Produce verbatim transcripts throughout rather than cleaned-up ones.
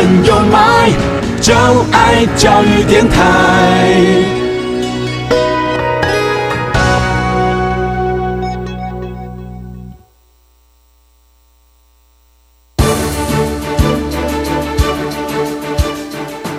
朋友买，就爱教育电台。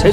谁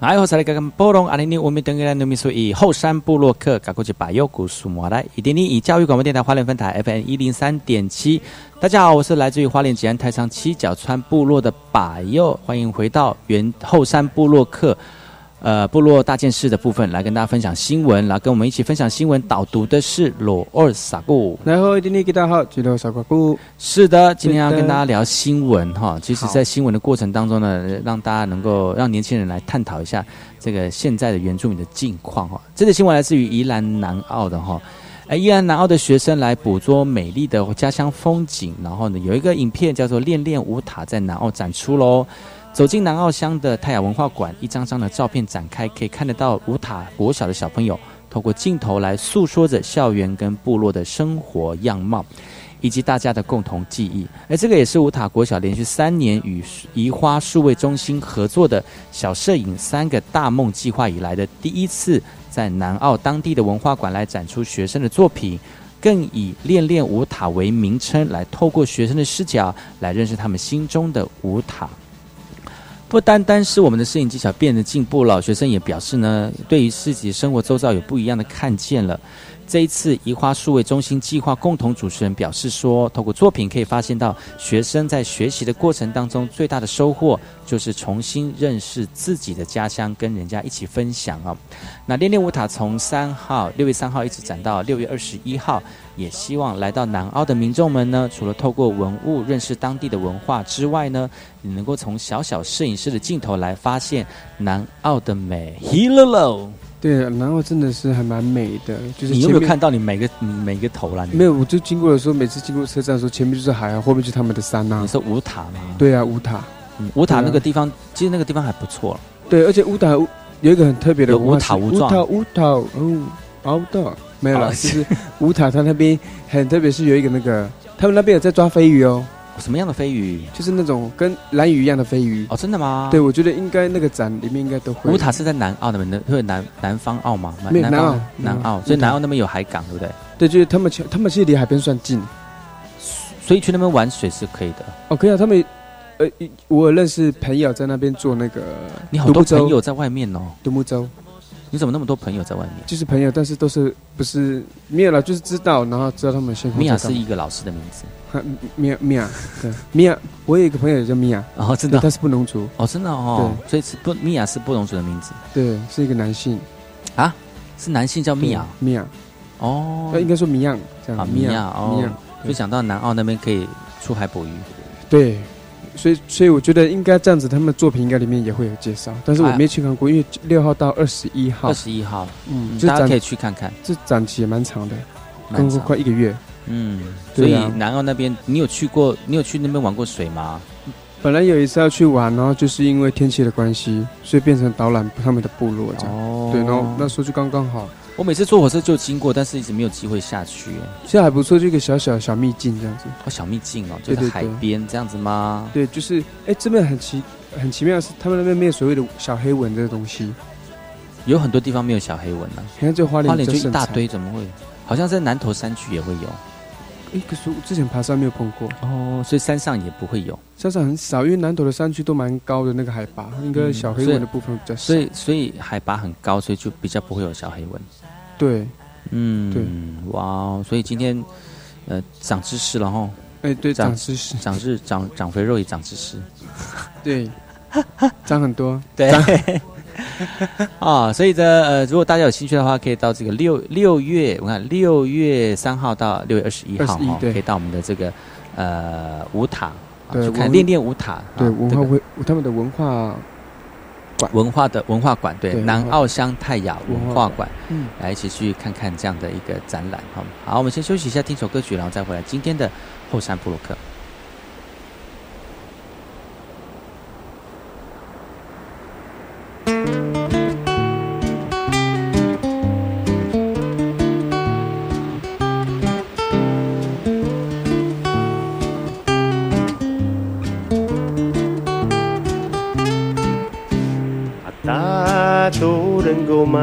来，后山来跟波隆阿尼尼文明登格兰农民说，以后山部落客，赶过去把右古数摩来，一点零以教育广播电台花莲分台 F M 一零三点七。大家好，我是来自于花莲吉安太仓七角川部落的把右，欢迎回到原后山部落客，呃，部落大件事的部分，来跟大家分享新闻，来跟我们一起分享新闻导读的是罗二傻固。然后一点零给大家好，记得傻固。是的，今天要跟大家聊新闻哈。其实，在新闻的过程当中呢，让大家能够让年轻人来探讨一下。 下这个现在的原住民的境况哈，这个新闻来自于宜兰南澳的哈，哎，宜兰南澳的学生来捕捉美丽的家乡风景，然后呢，有一个影片叫做《恋恋舞塔》在南澳展出喽。走进南澳乡的泰雅文化馆，一张张的照片展开，可以看得到舞塔国小的小朋友透过镜头来诉说着校园跟部落的生活样貌。 以及大家的共同记忆，而这个也是武塔国小连续三年与宜花数位中心合作的小摄影三个大梦计划以来的第一次，在南澳当地的文化馆来展出学生的作品，更以“恋恋武塔”为名称，来透过学生的视角来认识他们心中的武塔。 不单单是我们的摄影技巧变得进步了，学生也表示呢，对于自己生活周遭有不一样的看见了。这一次宜花数位中心计划共同主持人表示说，透过作品可以发现到学生在学习的过程当中最大的收获就是重新认识自己的家乡，跟人家一起分享啊、哦。那恋恋舞塔从三号六月三号一直展到六月二十一号，也希望来到南澳的民众们呢，除了透过文物认识当地的文化之外呢，也能够从小小摄影。 的镜头来发现南澳的美，对，南澳真的是还蛮美的。就是你有没有看到你每个每个头啦？没有，我就经过的时候，每次经过车站的时候，前面就是海啊，后面就是他们的山啊。你说武塔吗？对啊，武塔，嗯，武塔那个地方，啊、其实那个地方还不错了。对，而且武塔有一个很特别的武塔，武塔，武塔，嗯，武塔没有了，哦、就是武塔，它那边很特别，是有一个那个，他们那边有在抓飞鱼哦。 什么样的飞鱼？就是那种跟蓝鱼一样的飞鱼哦，真的吗？对，我觉得应该那个展里面应该都会。武塔是在南澳那边的，会南南方澳吗？没有南澳，南澳，所以南澳那边有海港，对不对？对，就是他们，他们其实离海边算近，所以去那边玩水是可以的。哦，可以啊，他们，呃，我认识朋友在那边做那个。你好多朋友在外面哦，独木舟。你怎么那么多朋友在外面？就是朋友，但是都是不是米娅了，就是知道，然后知道他们现在。米娅是一个老师的名字。 米娅，米娅，对，米娅，我有一个朋友也叫米娅，哦，真的，他是布农族，哦，真的哦，所以是布米娅是布农族的名字，对，是一个男性，啊，是男性叫米娅，米娅，哦，那应该说米娅，这样，啊，米娅，哦，就想到南澳那边可以出海捕鱼，对，所以所以我觉得应该这样子，他们的作品应该里面也会有介绍，但是我没去看过，因为六号到二十一号，二十一号，嗯，大家可以去看看，这展期也蛮长的，刚过快一个月。 嗯，所以南澳那边，你有去过？你有去那边玩过水吗？本来有一次要去玩，然后就是因为天气的关系，所以变成导览他们的部落这样。哦，对，然后那时候就刚刚好。我每次坐火车就经过，但是一直没有机会下去。现在还不错，就一个小小小秘境这样子。哦，小秘境哦，就是海边这样子吗？对，就是哎、欸，这边很奇很奇妙的是，他们那边没有所谓的小黑蚊这个东西，有很多地方没有小黑蚊啊。你看这花莲，花莲就一大堆，怎么会？好像在南投山区也会有。哎、欸，可是我之前爬山没有碰过哦，所以山上也不会有，山上很少，因为南投的山区都蛮高的那个海拔，应该小黑蚊的部分比较少，嗯、所以所以海拔很高，所以就比较不会有小黑蚊。对，嗯，对，哇，所以今天呃长知识了哈，哎、欸，对，长知识，长日长长肥肉也长知识，对，长很多，对。啊、哦，所以呢，呃，如果大家有兴趣的话，可以到这个六六月，我看六月三号到六月二十一号、哦、可以到我们的这个呃舞塔，去看练练舞塔，对，文化会、这个、他们的文化馆，文化的文化馆，对，对南澳乡泰雅文化 馆, 文化馆、嗯，来一起去看看这样的一个展览。好，好，我们先休息一下，听首歌曲，然后再回来今天的后山部落客。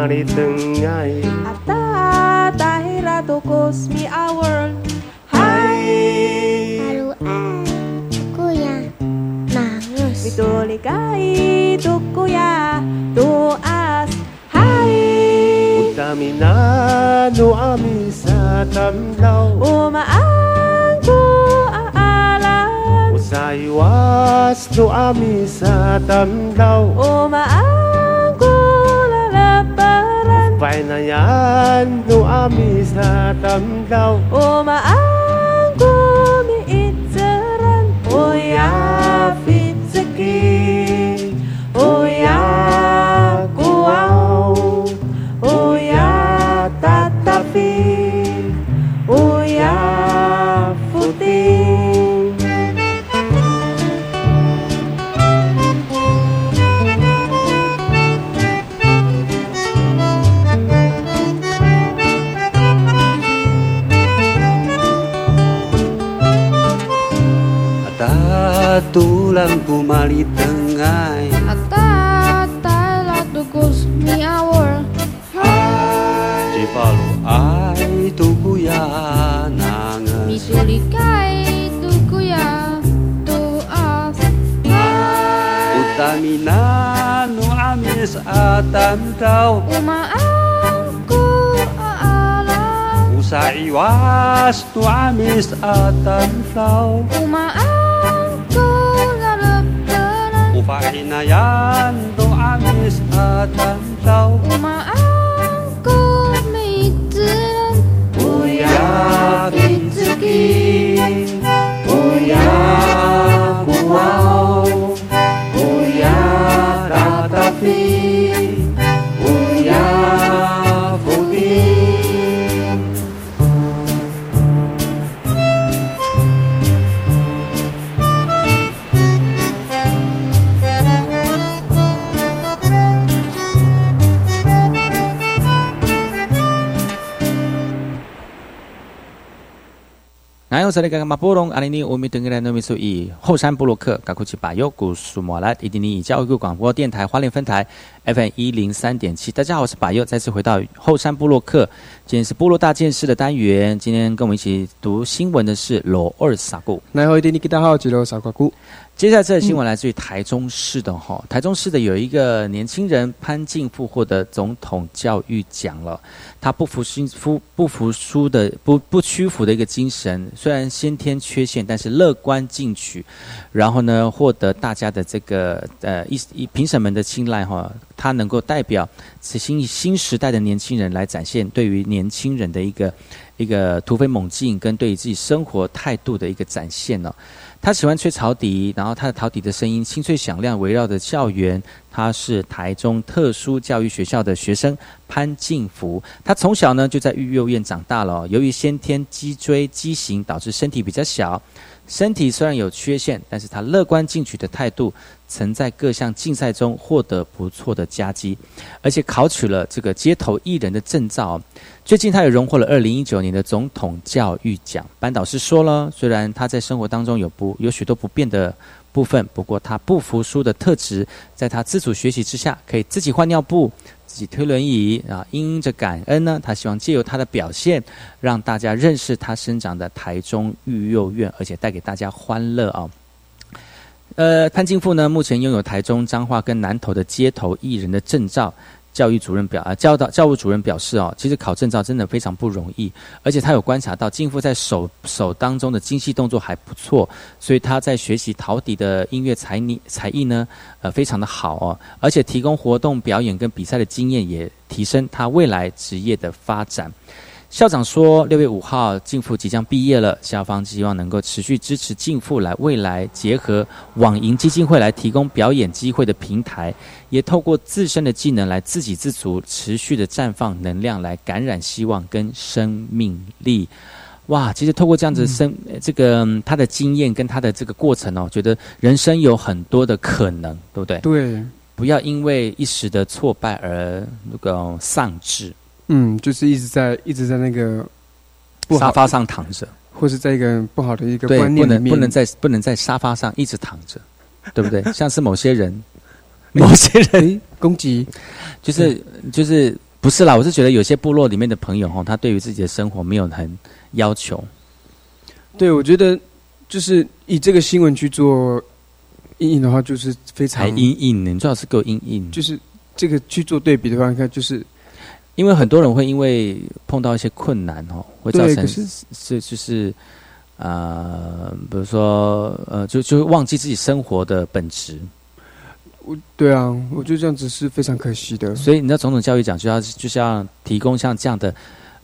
Ata tahira to cosmi awal Hai Haluan Tukuya Mangus Mitolikai Tukuya Tuas Hai Utamina Nuami sa tamlaw Umaang ko aalam Usaywas Nuami sa tamlaw Umaang Pa'y na yan, nuami sa tamlaw Umaang gumiitsaran Uyapit sa gig Uyakuaw Uyatatapi Uyaputing Tulang kumali tengay Atatala tukus mi awal Hai Cipalu ay tukuya nangas Misulikay tukuya tuas Hai Utamina nuamis atam tau Umaang ku aalam Usaiwas nuamis atam tau Umaang Pahinayan doanis at antaw Umaang kumitin Uya pitsuki Uya kuwaw Uya tatapi Uya puti后山部落客，赶快去把右古苏摩拉伊迪尼教育广播电台花莲分台 F M 一零三点七。大家好，我是把右，再次回到后山部落客。今天是部落大件事的单元，今天跟我们一起读新闻的是罗二傻姑。然后伊迪尼大家好，吉罗傻瓜姑。接下来这个新闻来自于台中市的哈、嗯，台中市的有一个年轻人潘进富获得总统教育奖了。他不服输、不服输的、不不屈服的一个精神，虽然先天缺陷，但是乐观进取，然后呢，获得大家的这个呃一一评审们的青睐哈。他能够代表新新时代的年轻人来展现对于年轻人的一个一个突飞猛进跟对于自己生活态度的一个展现了、哦。他喜欢吹陶笛，然后他的陶笛的声音清脆响亮，围绕着校园。他是台中特殊教育学校的学生潘进福，他从小呢就在育幼院长大了、哦。由于先天脊椎畸形导致身体比较小，身体虽然有缺陷，但是他乐观进取的态度曾在各项竞赛中获得不错的佳绩，而且考取了这个街头艺人的证照。最近他也荣获了二零一九年的总统教育奖。班导师说了，虽然他在生活当中有不有许多不便的部分，不过他不服输的特质，在他自主学习之下，可以自己换尿布，自己推轮椅啊，因着感恩呢，他希望借由他的表现，让大家认识他生长的台中育幼院，而且带给大家欢乐啊、哦。呃，潘金富呢，目前拥有台中、彰化跟南投的街头艺人的证照。教育主任表啊，教导教务主任表示哦，其实考证照真的非常不容易，而且他有观察到金富在手手当中的精细动作还不错，所以他在学习陶笛的音乐才艺才艺呢，呃，非常的好哦，而且提供活动表演跟比赛的经验，也提升他未来职业的发展。校长说，六月五号金富即将毕业了，校方希望能够持续支持金富来未来结合网银基金会来提供表演机会的平台，也透过自身的技能来自给自足，持续的绽放能量，来感染希望跟生命力。哇，其实透过这样子生、嗯、这个他的经验跟他的这个过程哦，觉得人生有很多的可能，对不对？对，不要因为一时的挫败而那个丧志。嗯，就是一直在一直在那个沙发上躺着，或是在一个不好的一个观念里面，对，不能不能在不能在沙发上一直躺着，对不对？像是某些人，某些人攻击，就是就是不是啦？我是觉得有些部落里面的朋友哈，他对于自己的生活没有很要求。对，我觉得就是以这个新闻去做阴影的话，就是非常还阴影呢。你最好是给我阴影，就是这个去做对比的话，你看就是。因为很多人会因为碰到一些困难哦，会造成是就是呃，比如说呃，就就忘记自己生活的本质。我对啊，我觉得这样子是非常可惜的。所以你知道，总统教育奖就要就是要提供像这样的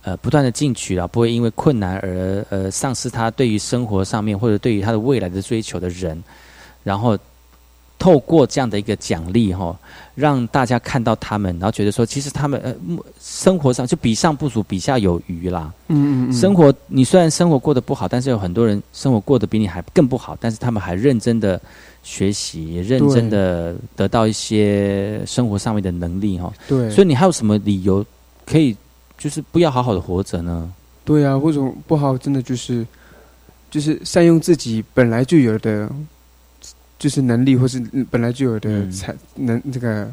呃，不断的进取啦，不会因为困难而呃丧失他对于生活上面或者对于他的未来的追求的人，然后。透过这样的一个奖励哈、哦，让大家看到他们，然后觉得说，其实他们呃，生活上就比上不足，比下有余啦。嗯嗯嗯。生活，你虽然生活过得不好，但是有很多人生活过得比你还更不好，但是他们还认真的学习，也认真的得到一些生活上面的能力哈、哦。对。所以你还有什么理由可以就是不要好好的活着呢？对啊，为什么不好？真的就是就是善用自己本来就有的。就是能力，或是本来就有的才、嗯、能这个。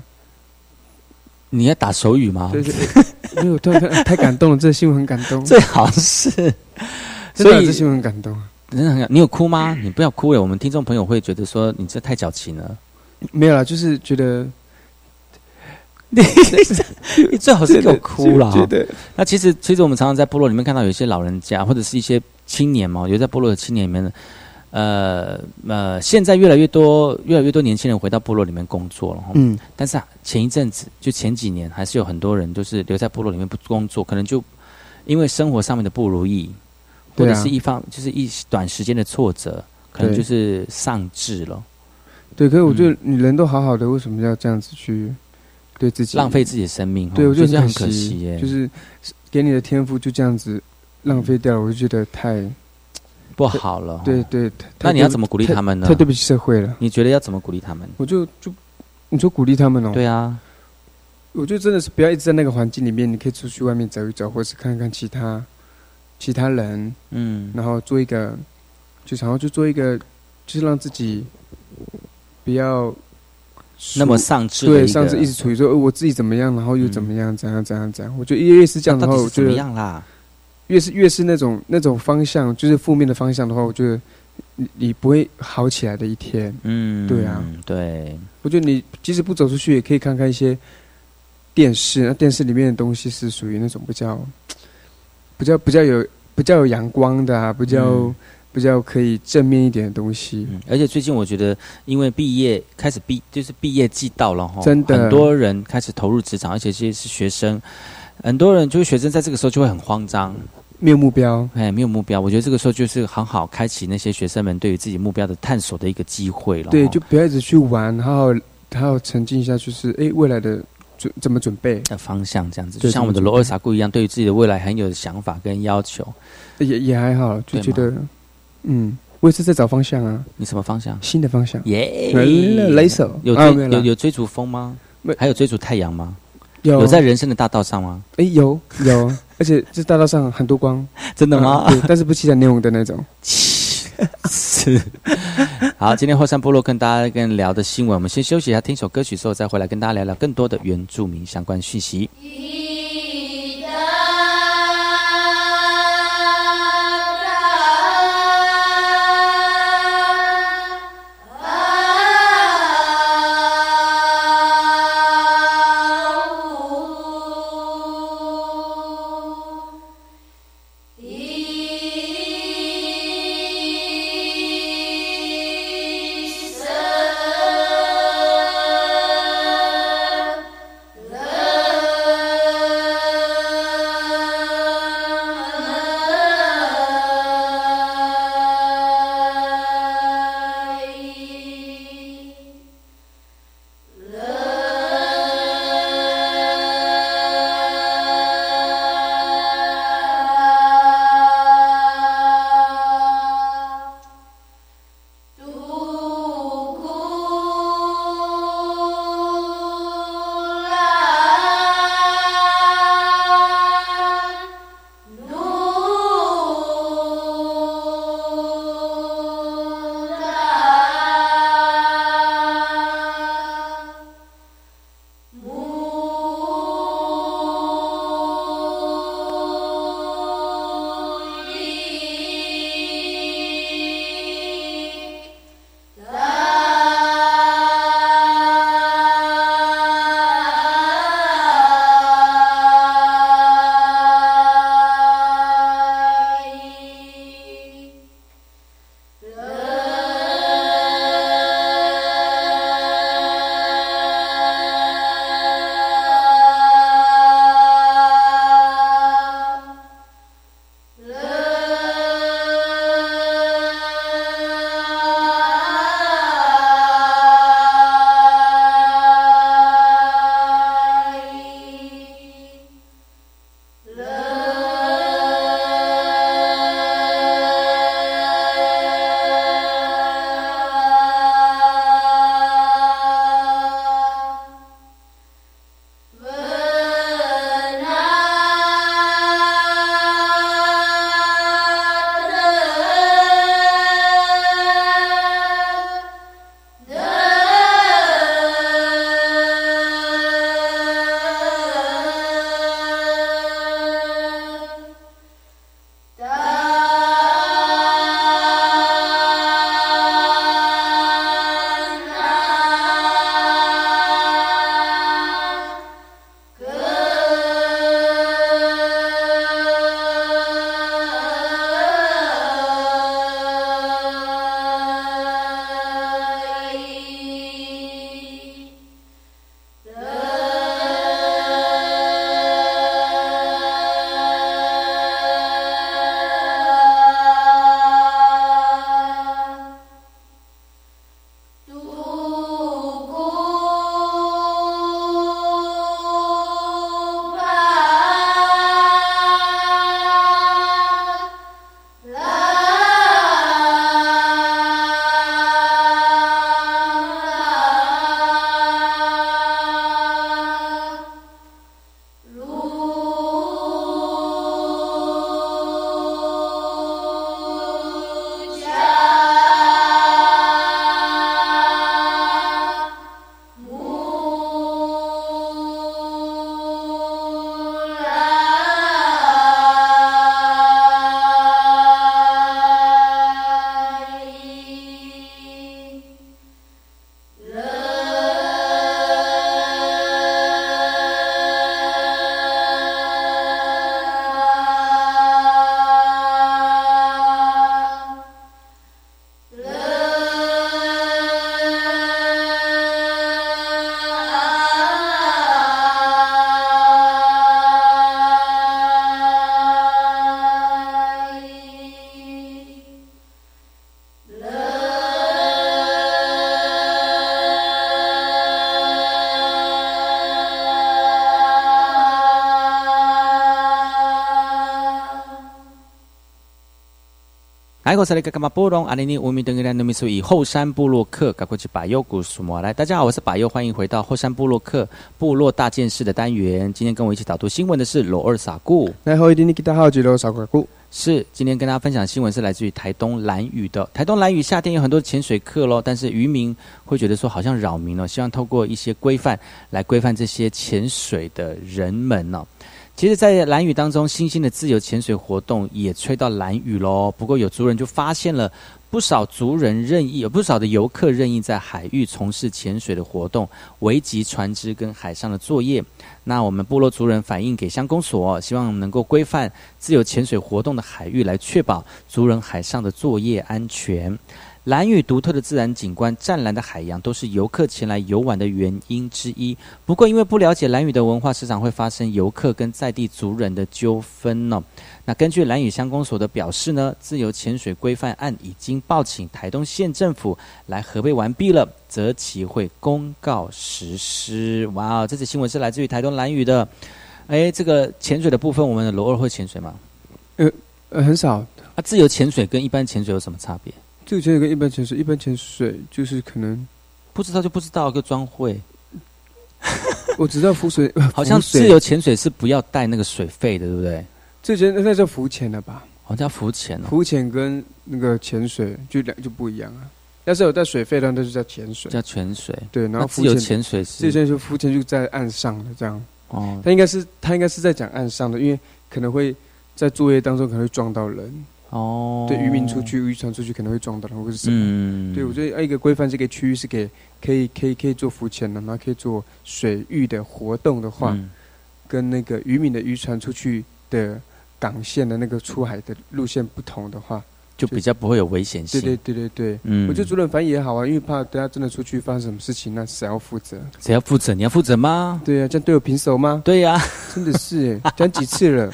你要打手语吗？对对对，没有，太太感动了，这个新闻很感动。最好是，所以这新闻很感动，真的很感。你有哭吗？你不要哭了，我们听众朋友会觉得说你这太矫情了。没有啦，就是觉得你你最好是给我哭啦。那其实其实我们常常在部落里面看到有一些老人家，或者是一些青年嘛，有在部落的青年里面。呃呃，现在越来越多越来越多年轻人回到部落里面工作了，嗯，但是、啊、前一阵子就前几年还是有很多人就是留在部落里面不工作，可能就因为生活上面的不如意，或者是一方、啊、就是一短时间的挫折，可能就是丧志了。对，可是我觉得你人都好好的，为什么要这样子去对自己浪费自己的生命？对，我觉得很可惜耶，就是给你的天赋就这样子浪费掉了，我就觉得太。不好了，对 对, 对，那你要怎么鼓励他们呢？太对不起社会了。你觉得要怎么鼓励他们？我就就，你说鼓励他们哦。对啊，我觉得真的是不要一直在那个环境里面，你可以出去外面走一走，或是看看其他其他人，嗯，然后做一个，就然后就做一个，就是让自己不要那么丧志，对，丧志一直处于说、呃、我自己怎么样，然后又怎么样，嗯、怎样怎样怎样。我觉得越是这样的话，我觉得怎么样啦？越是越是那种那种方向，就是负面的方向的话，我觉得你不会好起来的一天。嗯，对啊，对。我觉得你即使不走出去，也可以看看一些电视，那电视里面的东西是属于那种比较比较比较有比较有阳光的啊，比较、嗯、比较可以正面一点的东西。嗯、而且最近我觉得，因为毕业开始毕就是毕业季到了哈，真的很多人开始投入职场，而且这些是学生。很多人就是学生，在这个时候就会很慌张，没有目标，哎，没有目标。我觉得这个时候就是很好开启那些学生们对于自己目标的探索的一个机会了。对，就不要一直去玩，还要还要沉浸一下，就是哎，未来的准怎么准备的方向这样子。就像我们的罗尔萨固一样，对于自己的未来很有想法跟要求。也也还好，就觉得嗯，我也是在找方向啊。你什么方向？新的方向。耶、yeah ！雷手有追、啊、有有追逐风吗？还有追逐太阳吗？有, 有在人生的大道上吗？哎、欸，有有，而且这大道上很多光。真的吗？嗯、对，但是不期待内容的那种。是。好，今天后山部落跟大家跟聊的新闻，我们先休息一下，听首歌曲之后再回来跟大家聊聊更多的原住民相关讯息。爱国萨利格噶玛波隆阿尼尼乌米登格兰努米苏以后山部落客噶过去巴佑古苏摩来。大家好，我是巴佑，欢迎回到后山部落客部落大件事的单元。今天跟我一起导读新闻的是罗二撒固。来后一定你给大号记罗撒固。是，今天跟大家分享新闻是来自于台东兰屿的。台东兰屿夏天有很多潜水课咯，但是渔民会觉得说好像扰民了、哦，希望透过一些规范来规范这些潜水的人们哦。其实在兰屿当中，新兴的自由潜水活动也吹到兰屿咯，不过有族人就发现了不少族人任意有不少的游客任意在海域从事潜水的活动，危及船只跟海上的作业。那我们部落族人反映给乡公所，希望能够规范自由潜水活动的海域，来确保族人海上的作业安全。兰屿独特的自然景观、湛蓝的海洋都是游客前来游玩的原因之一。不过因为不了解兰屿的文化，时常会发生游客跟在地族人的纠纷哦。那根据兰屿乡公所的表示呢，自由潜水规范案已经报请台东县政府来核备完毕了，则其会公告实施。哇，这次新闻是来自于台东兰屿的。哎，这个潜水的部分，我们的罗二会潜水吗？呃呃，很少。啊，自由潜水跟一般潜水有什么差别？自由潜水跟一般潜水，一般潜水就是可能不知道就不知道，就装会。我知道浮水，好像自由潜水是不要带那个水费的，对不对？这些那叫浮潜了吧？好、哦、叫浮潜哦。浮潜跟那个潜水就就不一样啊。要是有带水费的，那就叫潜水。叫潜水。对，然后浮潜自由潜水是。自由潜水浮潜就在岸上的这样。哦。他应该是他应该是在讲岸上的，因为可能会在作业当中可能会撞到人。哦、oh ，对，渔民出去、渔船出去可能会撞到，或者是什么。嗯，对，我觉得一个规范这个区域是给可以、可以、可以做浮潜的，然后可以做水域的活动的话，嗯、跟那个渔民的渔船出去的港线的那个出海的路线不同的话，就比较不会有危险性。对对对对对，嗯，我觉得主任反正也好啊，因为怕等下真的出去发生什么事情，那谁要负责？谁要负责？你要负责吗？对啊，这样对我平手吗？对啊，真的是哎，讲几次了。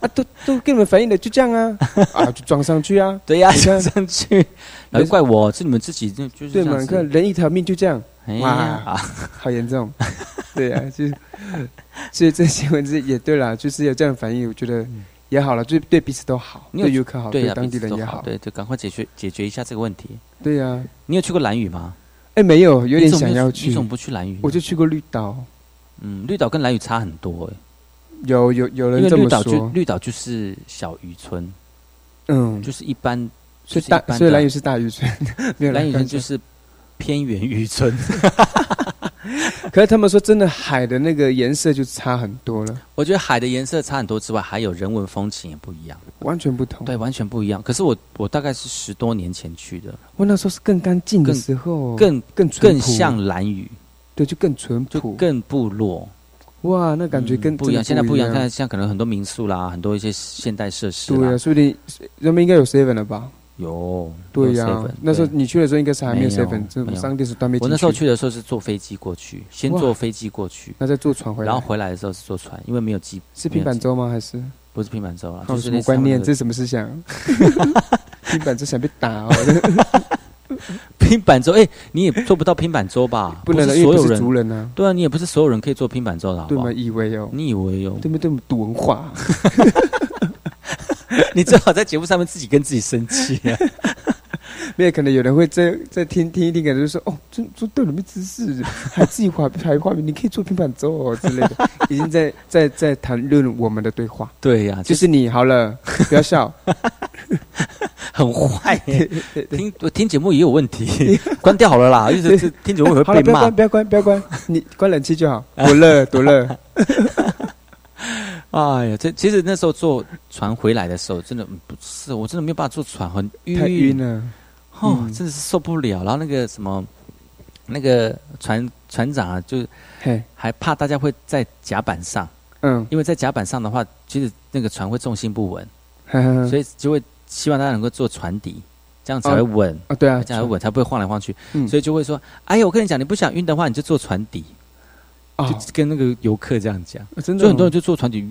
啊，都都跟你们反映的，就这样啊，啊，就装上去啊，对呀、啊，装上去，难怪我是你们自己就是对嘛，你看人一条命就这样，哇，啊、好严重，对啊，就是，所以这新闻是也对啦，就是有这样的反应，我觉得也好了，就对彼此都好，对游客好，对、啊、当地人也好，对，就赶快解决解决一下这个问题。对呀、啊，你有去过兰屿吗？哎、欸，没有，有点想要去，你怎么不去兰屿？我就去过绿岛，嗯，绿岛跟兰屿差很多哎、欸。有有有人这么说，因为绿岛就是小渔村，嗯，就是一般，所以大，就是、所以兰屿是大渔村，兰屿村就是偏远渔村。可是他们说，真的海的那个颜色就差很多了。我觉得海的颜色差很多之外，还有人文风情也不一样，完全不同。对，完全不一样。可是我我大概是十多年前去的，我那时候是更干净的时候，更更 更, 更像兰屿，对，就更淳朴，就更部落。哇，那感觉跟、嗯、不一样，现在不一样。现在像可能很多民宿啦，很多一些现代设施啦。对啊，所以那边应该有 seven 了吧？有，对呀、啊。那时候你去的时候应该是还没有 seven， 这商店是都没进去。我那时候去的时候是坐飞机过去，先坐飞机过去，那再坐船回来。然后回来的时候是坐船，因为没有机。是平板舟吗？还是不是平板舟啦？就是什么观念？这是什么思想？平板舟想被打哦。平板舟，哎、欸，你也做不到平板舟吧？不能，不是所有人，族人啊，对啊，你也不是所有人可以做平板舟的，好不好？对吗？以为哦，你以为哦，对不对？赌文化，你最好在节目上面自己跟自己生气啊。没有，可能有人会在在听听一听，可能就说哦，这这对你们知识，还自己画还画面，你可以做平板舟哦之类的，已经在在在谈论我们的对话。对呀、啊，就是你好了，不要笑。很坏、欸，听我听节目也有问题，关掉好了啦，一直听节目会被骂。不要关，不要关，你关冷气就好。多热，多热。哎呀，这其实那时候坐船回来的时候，真的不是，我真的没有办法坐船，很晕，太晕了，哦、嗯，真的是受不了。然后那个什么，那个船船长啊，就还怕大家会在甲板上，嗯，因为在甲板上的话，其实那个船会重心不稳，嘿嘿嘿，所以就会。希望大家能够做船底，这样才会稳啊、哦哦！对啊，这样才会稳，才不会晃来晃去。嗯、所以就会说：“哎呀，我跟你讲，你不想晕的话，你就做船底。哦”就跟那个游客这样讲、哦，真的、哦，就很多人就做船底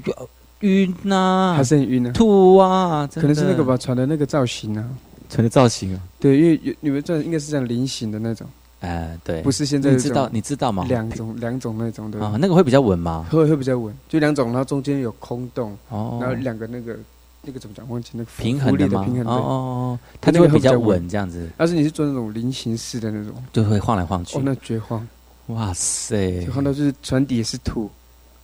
晕啊，还是很晕啊，吐啊，可能是那个吧，船的那个造型啊，船的造型啊，对，因为你们这应该是这样菱形的那种，哎、呃，对，不是现在你知道你知道吗？两种两种那种的啊、哦，那个会比较稳吗？会会比较稳，就两种，然后中间有空洞，哦、然后两个那个。那个怎么讲？忘记那个平衡的吗？平衡的哦哦哦，它就会比较稳这样子。但是你是做那种菱形式的那种，就会晃来晃去。哦，那绝晃！哇塞，晃到就是船底也是吐，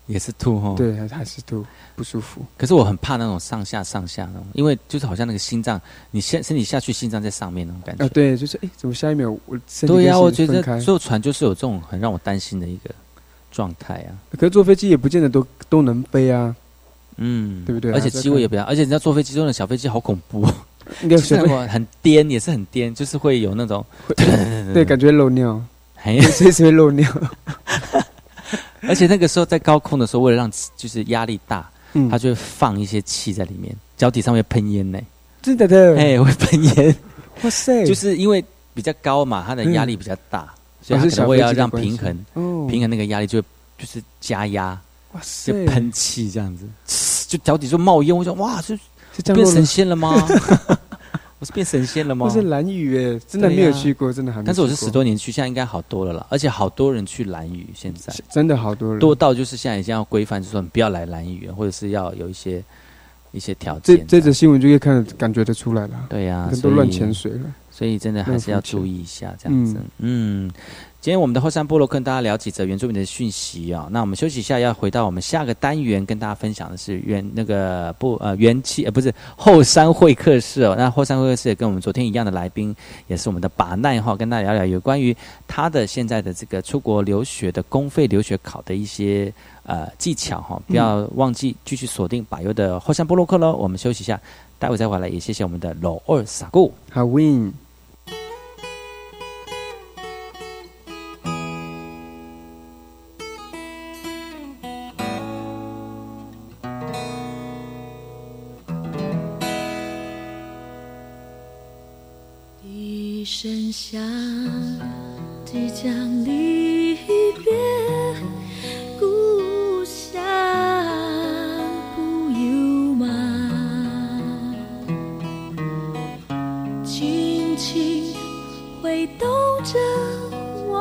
也是吐哦。对，还是吐，不舒服。可是我很怕那种上下上下那种，因为就是好像那个心脏，你下身体下去，心脏在上面那种感觉。啊，对，就是哎，怎么下一秒我身体？对呀，我觉得坐船就是有这种很让我担心的一个状态啊。可是坐飞机也不见得都都能飞啊。嗯，对不对？而且机位也比较，而且人家坐飞机坐那小飞机好恐怖，应该是很颠，也是很颠，就是会有那种，对，感觉漏尿，随时会漏尿。而且那个时候在高空的时候，为了让就是压力大，嗯，他就会放一些气在里面，脚底上会喷烟呢，真的的，哎，会喷烟，哇塞，就是因为比较高嘛，它的压力比较大，嗯，所以它可能为了让平衡，哦，平衡那个压力就就是加压。哇塞！就喷气这样子，就脚底就冒烟，我想哇，就变神仙了吗？我是变神仙了吗？我是兰屿哎，真的没有去过，啊，真的还没去过。但是我是十多年去，现在应该好多了啦，而且好多人去兰屿，现在真的好多人，多到就是现在已经要规范，就说你不要来兰屿，或者是要有一些一些条件。这这则新闻就可以看感觉得出来了。对呀，啊，很多乱潜水了。所以真的还是要注意一下，这样子。嗯，今天我们的后山部落跟大家聊几则原住民的讯息啊，哦。那我们休息一下，要回到我们下个单元跟大家分享的是原那个不呃元气呃不是后山会客室哦。那后山会客室也跟我们昨天一样的来宾，也是我们的巴奈哈，跟大家聊聊有关于他的现在的这个出国留学的公费留学考的一些呃技巧哈，哦。不要忘记继续锁定巴尤的后山部落客喽。我们休息一下，待会再回来。也谢谢我们的老二傻姑好 win。剩下即将离别，故乡不由马，轻轻挥动着我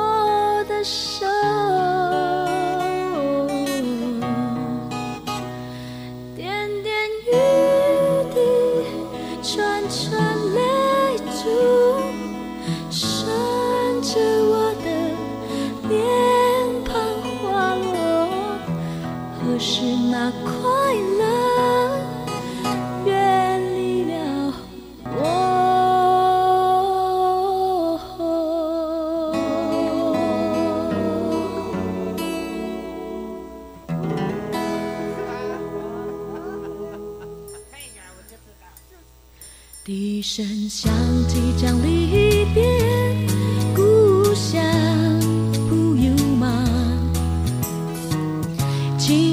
的手，点点雨滴串串泪珠是那快乐远离了我，笛声响起将离别，故乡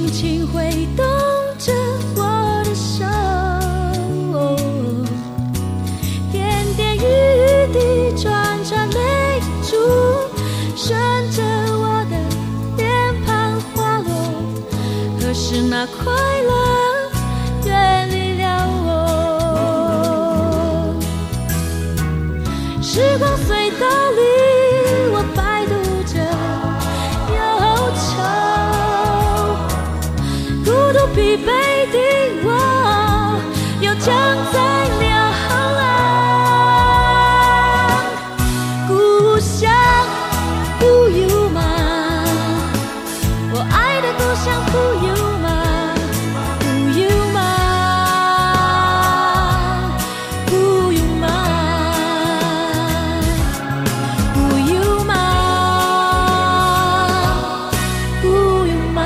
轻挥动着我的手，点点雨滴串串泪珠，顺着我的脸庞滑落，何时那快乐远离了我，时光隧道里我摆渡着忧愁，疲惫的我又将在了后浪，故乡不由马，我爱的故乡不由马，不由马，不由马，不由马，不由马。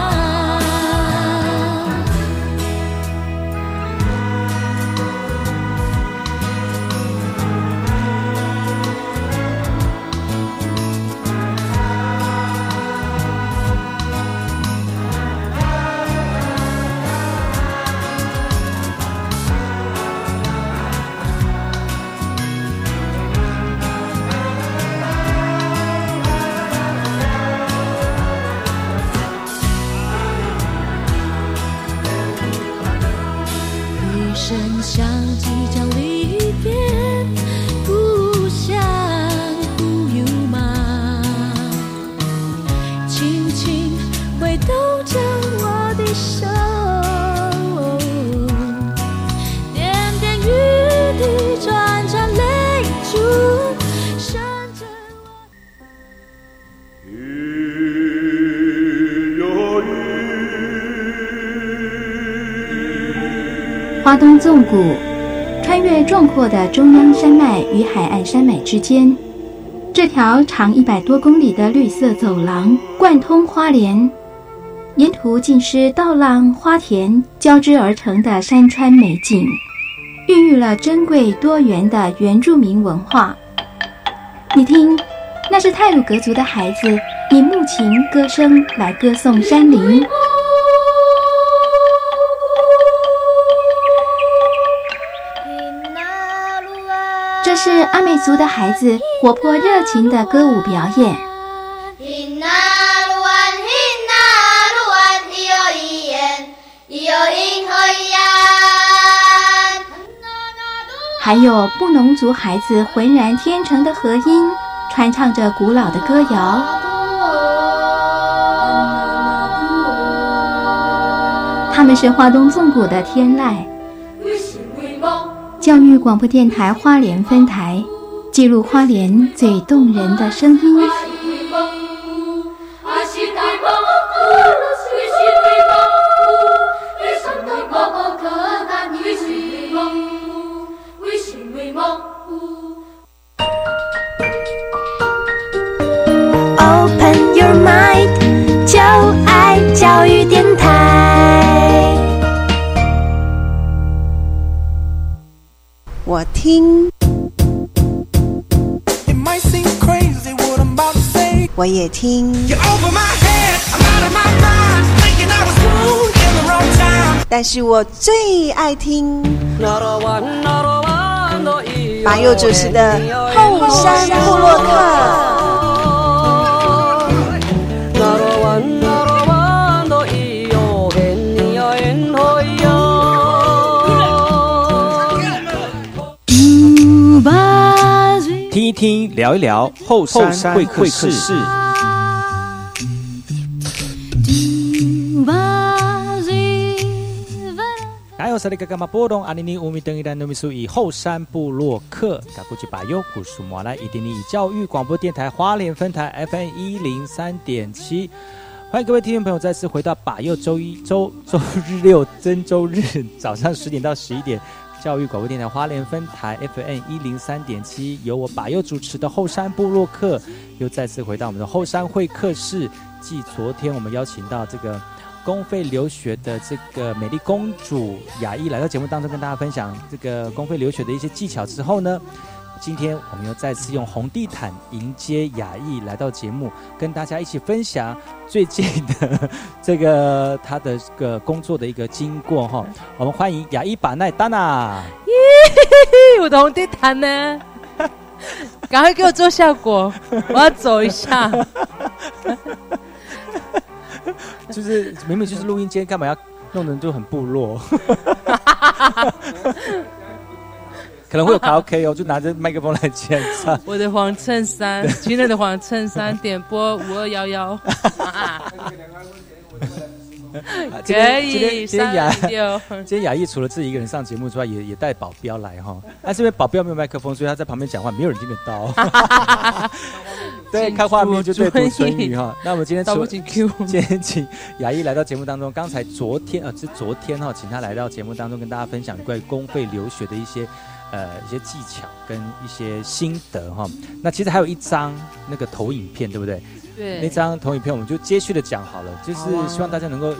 花东纵谷，穿越壮阔的中央山脉与海岸山脉之间，这条长一百多公里的绿色走廊贯通花莲，沿途尽是稻浪、花田交织而成的山川美景，孕育了珍贵多元的原住民文化。你听，那是太鲁阁族的孩子以木琴歌声来歌颂山林。这是阿美族的孩子活泼热情的歌舞表演。还有布农族孩子浑然天成的和音，传唱着古老的歌谣。他们是花东纵谷的天籁。教育广播电台花莲分台，记录花莲最动人的声音。Open your mind， 就爱教育电台。我听，我也听，但是我最爱听马佑主持的《后山部落客》。听一听，聊一聊后山会客室。还有萨利嘎嘎马波隆阿尼尼乌米登伊丹努米苏以后山部落客，嘎古吉巴尤古苏摩来伊丁尼以教育广播电台花莲分台 F M 一零三点七。欢迎各位听众朋友再次回到巴尤周一周周日六真周日早上十点到十一点。教育广播电台花莲分台 F M 一零三点七，由我巴佑主持的后山部落客，又再次回到我们的后山会客室。继昨天我们邀请到这个公费留学的这个美丽公主雅意来到节目当中，跟大家分享这个公费留学的一些技巧之后呢，今天我们又再次用红地毯迎接雅意来到节目，跟大家一起分享最近的这个他的这个工作的一个经过哈。我们欢迎雅伊巴奈丹娜。咦，我的红地毯呢？赶快给我做效果，我要走一下。就是明明就是录音间，干嘛要弄得就很部落？可能会有卡拉 OK 哦，就拿着麦克风来签唱。我的黄衬衫，今天的黄衬衫点播五二幺幺。可以，三六。今天雅意除了自己一个人上节目之外，也也带保镖来哈。但是因为保镖没有麦克风，所以他在旁边讲话，没有人听得到。对，看画面就对读唇语哈。那我们今天除今天请雅意来到节目当中，刚才昨天啊，是昨天哈，请他来到节目当中跟大家分享关于公费留学的一些。呃，一些技巧跟一些心得哈。那其实还有一张那个投影片，对不对？对。那张投影片我们就接续的讲好了，就是希望大家能够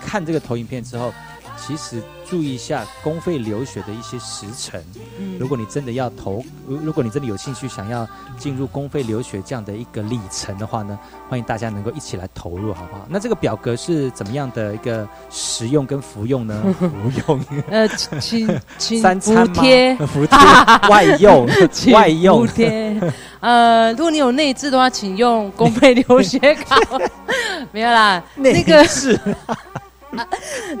看这个投影片之后，其实注意一下公费留学的一些时程。嗯。如果你真的要投，如果你真的有兴趣想要进入公费留学这样的一个里程的话呢，欢迎大家能够一起来投入，好不好？那这个表格是怎么样的一个实用跟服用呢？服用。呃，请请三餐吗？服贴外用，外用。呃，如果你有内置的话，请用公费留学卡。没有啦，那个是。啊、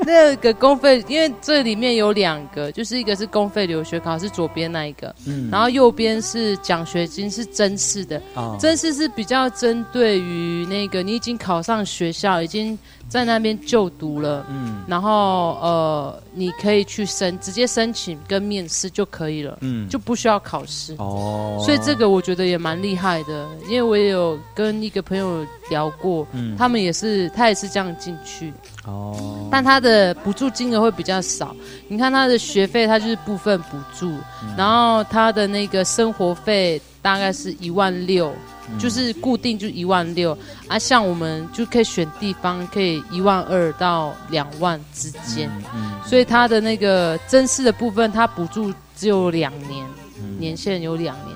那个公费，因为这里面有两个，就是一个是公费留学考，是左边那一个，嗯，然后右边是奖学金，是甄试的，哦，甄试是比较针对于那个你已经考上学校，已经在那边就读了，嗯，然后呃，你可以去申，直接申请跟面试就可以了，嗯，就不需要考试，哦，所以这个我觉得也蛮厉害的，因为我也有跟一个朋友聊过，嗯，他们也是，他也是这样进去，哦。但他的补助金额会比较少。你看他的学费，他就是部分补助，嗯、然后他的那个生活费大概是一万六、嗯，就是固定就一万六啊。像我们就可以选地方，可以一万二到两万之间、嗯嗯，所以他的那个甄试的部分，他补助只有两年，嗯、年限有两年。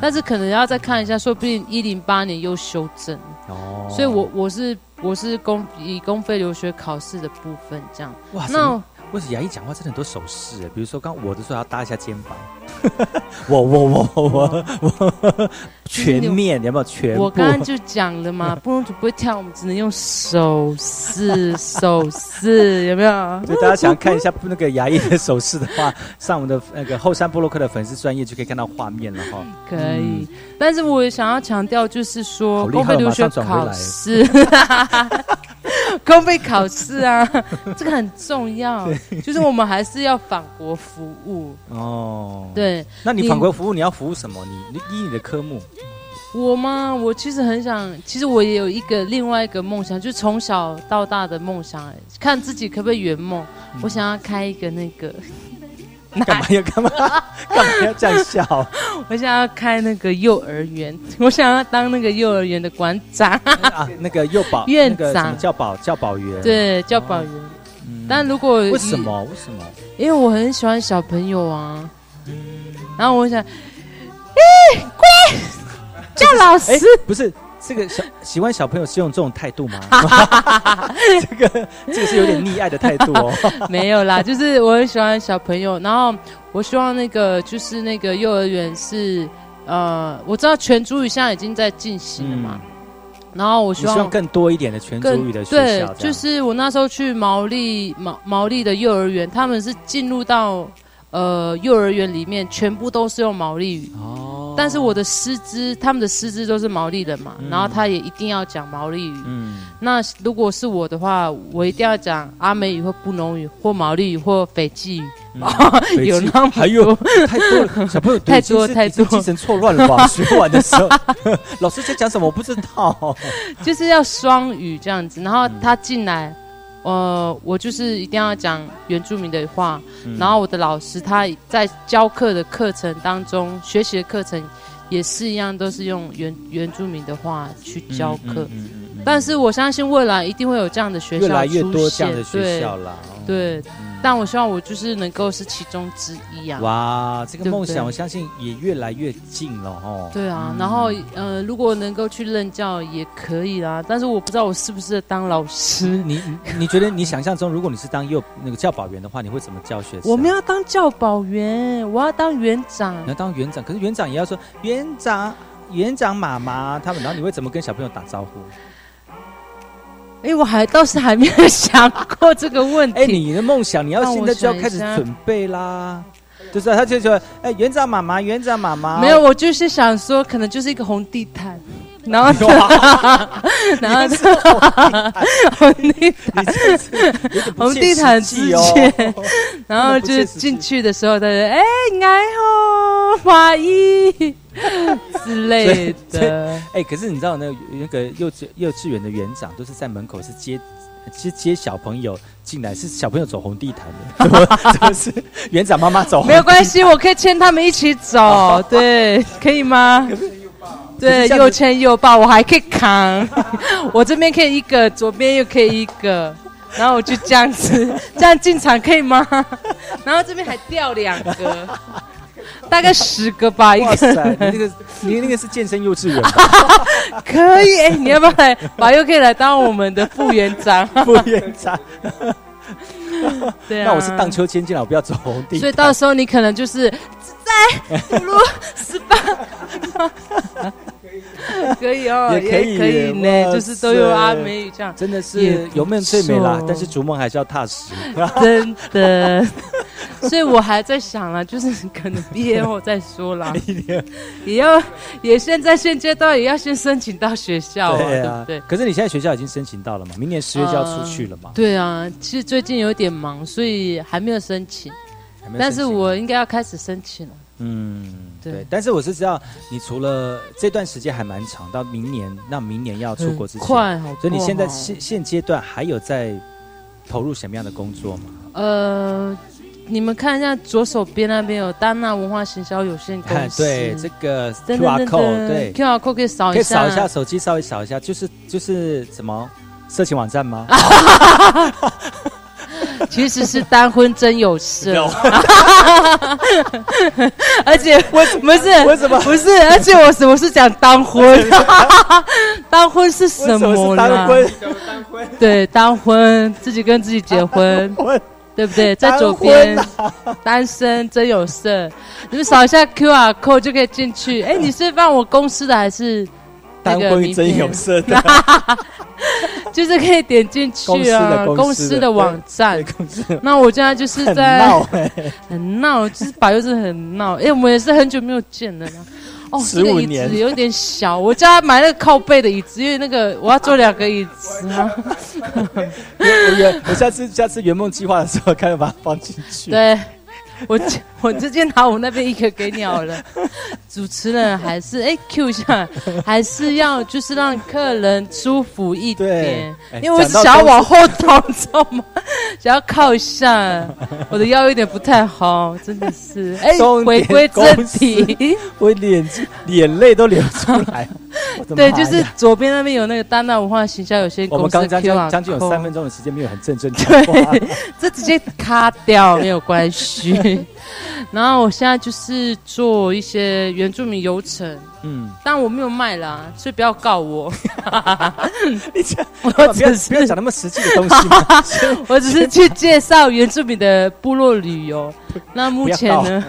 但是可能要再看一下，说不定一零八年又修正，哦、所以我我是我是公以公费留学考试的部分这样。哇，那为什么雅一讲话真的很多手势？比如说刚我的时候要搭一下肩膀，我我我我我全面有没有全部？我刚刚就讲了嘛，不能主不会跳，我们只能用手势手势，有没有？所以大家想看一下那个雅一的手势的话，上我们的那个后山部落客的粉丝专页就可以看到画面了哈。可以，嗯、但是我想要强调就是说，公费留学考试。公费考试啊，这个很重要。就是我们还是要返国服务哦。对，那你返国服务，你要服务什么？你依你的科目。我吗？我其实很想，其实我也有一个另外一个梦想，就从小到大的梦想，看自己可不可以圆梦。嗯、我想要开一个那个，干嘛要干嘛？干嘛要这样笑？我想要开那个幼儿园，我想要当那个幼儿园的馆长啊，那个幼保院长，那个、教保教保员，对，教保员。哦嗯、但如果为什么为什么？因为我很喜欢小朋友啊，嗯、然后我想，哎、欸，过来叫老师，欸、不是。这个小喜欢小朋友是用这种态度吗？这个这个是有点溺爱的态度哦。没有啦，就是我很喜欢小朋友，然后我希望那个就是那个幼儿园是呃，我知道全族语现在已经在进行了嘛，嗯、然后我希望希望更多一点的全族语的学校。对，就是我那时候去毛利毛毛利的幼儿园，他们是进入到呃幼儿园里面，全部都是用毛利语。哦。但是我的师资，他们的师资都是毛利人嘛，嗯、然后他也一定要讲毛利语。嗯，那如果是我的话，我一定要讲阿美语或布农语或毛利语或斐济语。嗯、有那么多，还有太多了，小朋友太多太多，精神错乱了吧？学完的时候，老师在讲什么我不知道，就是要双语这样子。然后他进来，呃，我就是一定要讲原住民的话，嗯、然后我的老师他在教课的课程当中，学习的课程也是一样，都是用原原住民的话去教课。嗯嗯嗯嗯、但是我相信未来一定会有这样的学校出现，越来越多这样的学校啦。对，哦、对嗯、但我希望我就是能够是其中之一啊！哇，这个梦想我相信也越来越近了哦。对啊，嗯、然后呃，如果能够去任教也可以啦，但是我不知道我是不是当老师。嗯、你你觉得你想象中，如果你是当幼那个教保员的话，你会怎么教学生？我们要当教保员，我要当园长。你要当园长，可是园长也要说园长园长妈妈他们，然后你会怎么跟小朋友打招呼？哎、欸，我还倒是还没有想过这个问题。哎、欸，你的梦想，你要现在就要开始准备啦。就是他就说，哎、欸，园长妈妈，园长妈妈。没有，我就是想说，可能就是一个红地毯，然后，然后红地毯，红地毯之前，然后就是进去的时候，他就哎，爱好法医。之类的，哎、欸，可是你知道那个那个幼稚幼稚园的园长都是在门口是接接接小朋友进来，是小朋友走红地毯的，怎么是园长妈妈走红地毯？没有关系，我可以牵他们一起走，对，可以吗？对，又牵又抱，我还可以扛，我这边可以一个，左边又可以一个。然后我就这样子，这样进场可以吗？然后这边还掉两个。大概十个吧，一个。哇塞，你那个你那个是健身幼稚园吧？可以，哎、欸，你要不要来？把又可以来当我们的副园长。副园长。对啊。那我是荡秋千进来，我不要走红地毯。所以到时候你可能就是在葫芦十八。可以哦，也可以，也可以呢，就是都有阿美语这样，真的是有梦最美啦。但是逐梦还是要踏实，真的。所以我还在想啦，就是可能毕业后再说啦。也要也现在现阶段也要先申请到学校啊，对啊，对不对？可是你现在学校已经申请到了嘛？明年十月就要出去了嘛？呃、对啊，其实最近有点忙，所以还没有申请，还没有申请，但是我应该要开始申请了。嗯，对，对，但是我是知道，你除了这段时间还蛮长，到明年，那明年要出国之前，快好，所以你现在现现阶段还有在投入什么样的工作吗？呃，你们看一下左手边那边有丹娜文化行销有限公司，对，这个 Q R code， 对 ，Q R code 可以扫一下，可以扫一下，手机稍微扫一下，就是就是什么色情网站吗？其实是单婚真有事，而且不是为什么不是，而且我什么是讲单婚，单婚是什么呢？单婚，对，单婚自己跟自己结婚，对不对？在左边单身真有事，你们扫一下 Q R code 就可以进去。哎，你是放我公司的还是？单婚真有色的就是可以点进去啊，公司的网站。那我现在就是在很闹，就是百佑真的很闹。哎，我们也是很久没有见了哦，十五年，有点小。我叫他买那个靠背的椅子，因为那个我要做两个椅子啊。我下次下次圆梦计划的时候，看要把它放进去。对。我我直接拿我那边一个给你好了。主持人还是哎 Q 一下，还是要就是让客人舒服一点，因为我只想要往后倒，你知道吗？想要靠一下，我的腰有点不太好，真的是哎，回归正题，我脸眼泪都流出来。对，就是左边那边有那个丹娜文化行销有限公司。我们刚刚将将近有三分钟的时间没有很正正讲话，这直接卡掉没有关系。然后我现在就是做一些原住民游程，嗯，但我没有卖啦，所以不要告我。你讲，我只是不要讲那么实际的东西嘛。我只是去介绍原住民的部落旅游。那目前呢？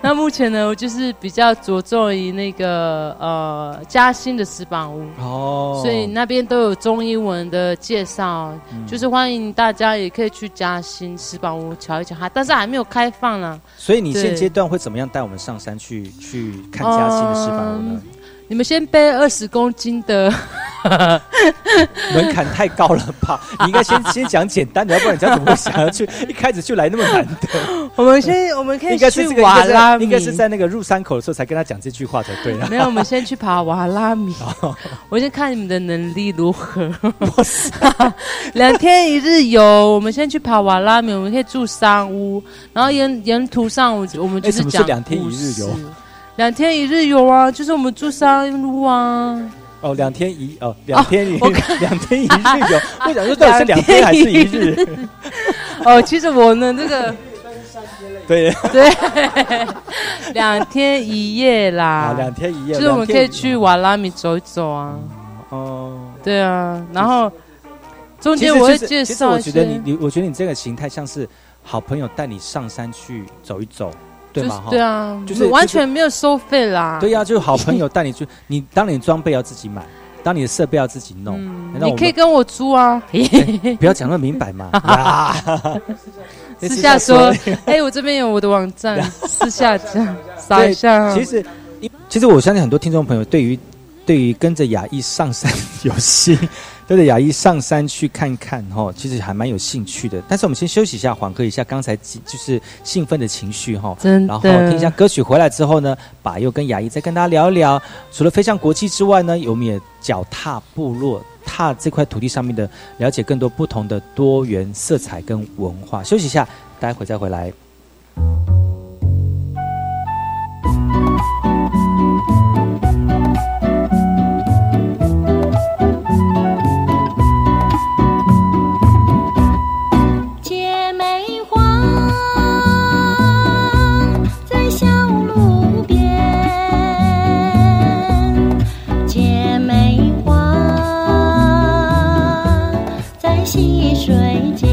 那目前呢，我就是比较着重于那个呃嘉兴的石板屋哦，所以那边都有中英文的介绍，嗯、就是欢迎大家也可以去嘉兴石板屋瞧一瞧哈，但是还没有开放啦。所以你现阶段会怎么样带我们上山去去看嘉兴的石板屋呢？嗯，你们先背二十公斤的门槛太高了吧？你应该先先讲简单的，要不然人家怎么会想要去一开始就来那么难的？我们先我们可以去瓦拉米，应该是在那个入山口的时候才跟他讲这句话才对了。没有，我们先去爬瓦拉米，我先看你们的能力如何。两天一日游，我们先去爬瓦拉米，我们可以住山屋，然后沿沿途上我我们就是讲。什么是两天一日游？两天一日游啊，就是我们住山路啊。哦，两天一哦，两天一、哦、两天一日游。我想说到底是两天还是一日？哦，其实我呢，那个对对，两天一夜啦。啊，两天一夜，就是我们可以去瓦拉米走一走啊。哦，对啊，然后中间我会介绍一些。其实我觉得你你，我觉得你这个形态像是好朋友带你上山去走一走。对嘛？对啊，就是完全没有收费啦。对啊，就是好朋友带你去，你当你的装备要自己买，当你的设备要自己弄。你可以跟我租啊，不要讲那么明白嘛。私下说，哎，我这边有我的网站，私下讲，扫一下。其实，其实我相信很多听众朋友对于对于跟着雅艺上山有戏，跟着雅艺上山去看看哈，其实还蛮有兴趣的。但是我们先休息一下，缓和一下刚才就是兴奋的情绪哈。真的。然后听一下歌曲回来之后呢，把又跟雅艺再跟大家聊一聊。除了飞向国际之外呢，我们也脚踏部落，踏这块土地上面的，了解更多不同的多元色彩跟文化。休息一下，待会再回来。溪水间，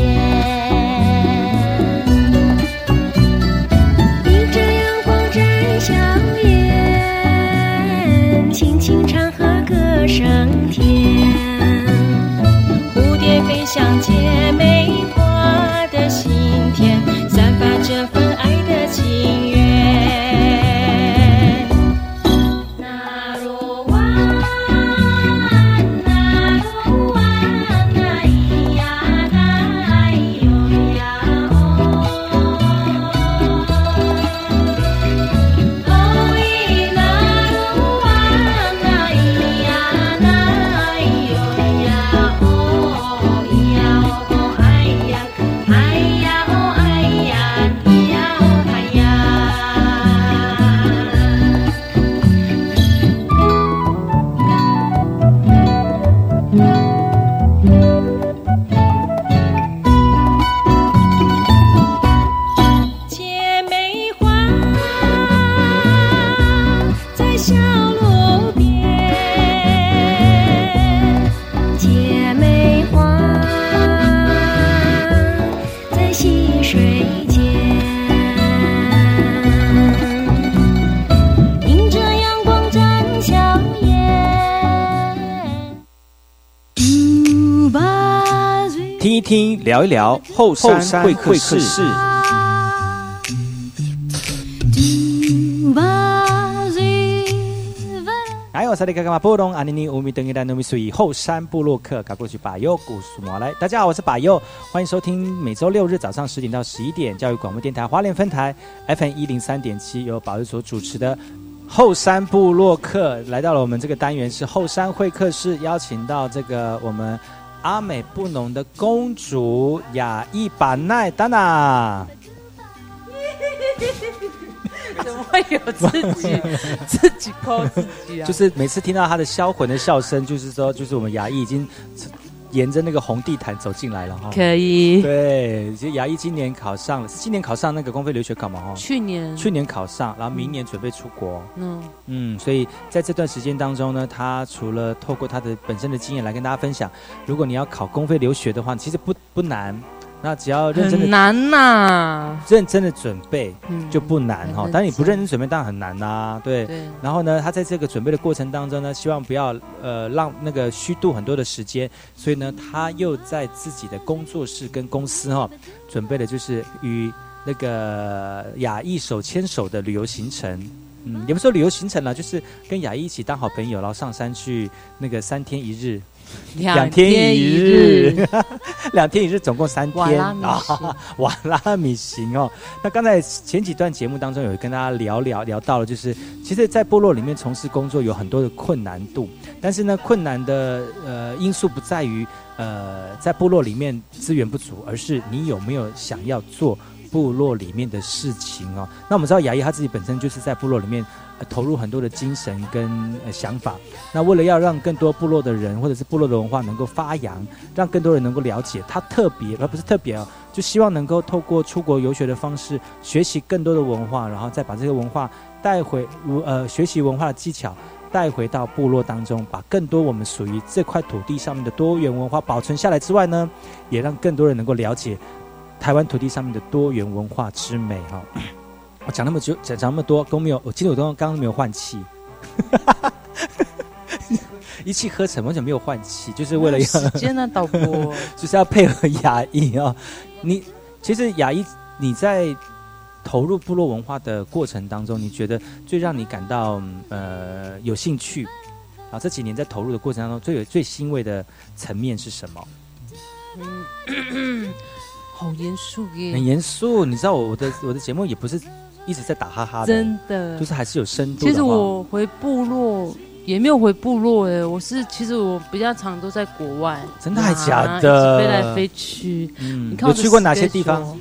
听一听，聊一聊，后山会客室。哎，我是那个干嘛波隆阿尼尼乌米登伊达努米苏伊后山部落客，赶过去把右古苏马来。大家好，我是把右，欢迎收听每周六日早上十点到十一点教育广播电台花莲分台 F M 一零三点七，由把右所主持的。后山部落客来到了我们这个单元是后山会客室，邀请到这个我们阿美布农的公主雅意巴奈达娜。怎么会有自己自己抠自己啊？就是每次听到她的销魂的笑声，就是说，就是我们雅意已经沿着那个红地毯走进来了哈。可以。对，其实雅意今年考上了，今年考上那个公费留学考嘛哈。去年。去年考上，然后明年准备出国。嗯嗯，所以在这段时间当中呢，他除了透过他的本身的经验来跟大家分享，如果你要考公费留学的话，其实不不难，那只要认真的。很难呐、啊。认真的准备就不难哈、嗯，但你不认真准备当然很难呐、啊，对。对。然后呢，他在这个准备的过程当中呢，希望不要呃让那个虚度很多的时间，所以呢，他又在自己的工作室跟公司哈、哦，准备的就是与那个雅意手牵手的旅游行程。嗯，也不说旅游行程啦，就是跟雅意一起当好朋友，然后上山去那个三天一日。两天一日，两天一日，总共三天啊！瓦拉米行哦。那刚才前几段节目当中有跟大家聊聊聊到了，就是其实，在部落里面从事工作有很多的困难度，但是呢，困难的呃因素不在于呃在部落里面资源不足，而是你有没有想要做部落里面的事情哦。那我们知道雅意她自己本身就是在部落里面。投入很多的精神跟、呃、想法，那为了要让更多部落的人或者是部落的文化能够发扬，让更多人能够了解，他特别而不是特别哦，就希望能够透过出国游学的方式学习更多的文化，然后再把这个文化带回呃学习文化的技巧带回到部落当中，把更多我们属于这块土地上面的多元文化保存下来之外呢，也让更多人能够了解台湾土地上面的多元文化之美哈、哦。我讲那么久，讲那么多都没有，我记得我刚刚没有换气，一气呵成，完全没有换气，就是为了要时间呢、啊，导播，就是要配合雅意啊、哦。你其实雅意你在投入部落文化的过程当中，你觉得最让你感到呃有兴趣啊？这几年在投入的过程当中，最有最欣慰的层面是什么？嗯。咳咳好严肃耶！很严肃，你知道我的我的节目也不是一直在打哈哈的，真的，就是还是有深度的。其实我回部落也没有回部落哎，我是其实我比较常都在国外，真的还假的？飞来飞去，嗯、你看我有去过哪些地方？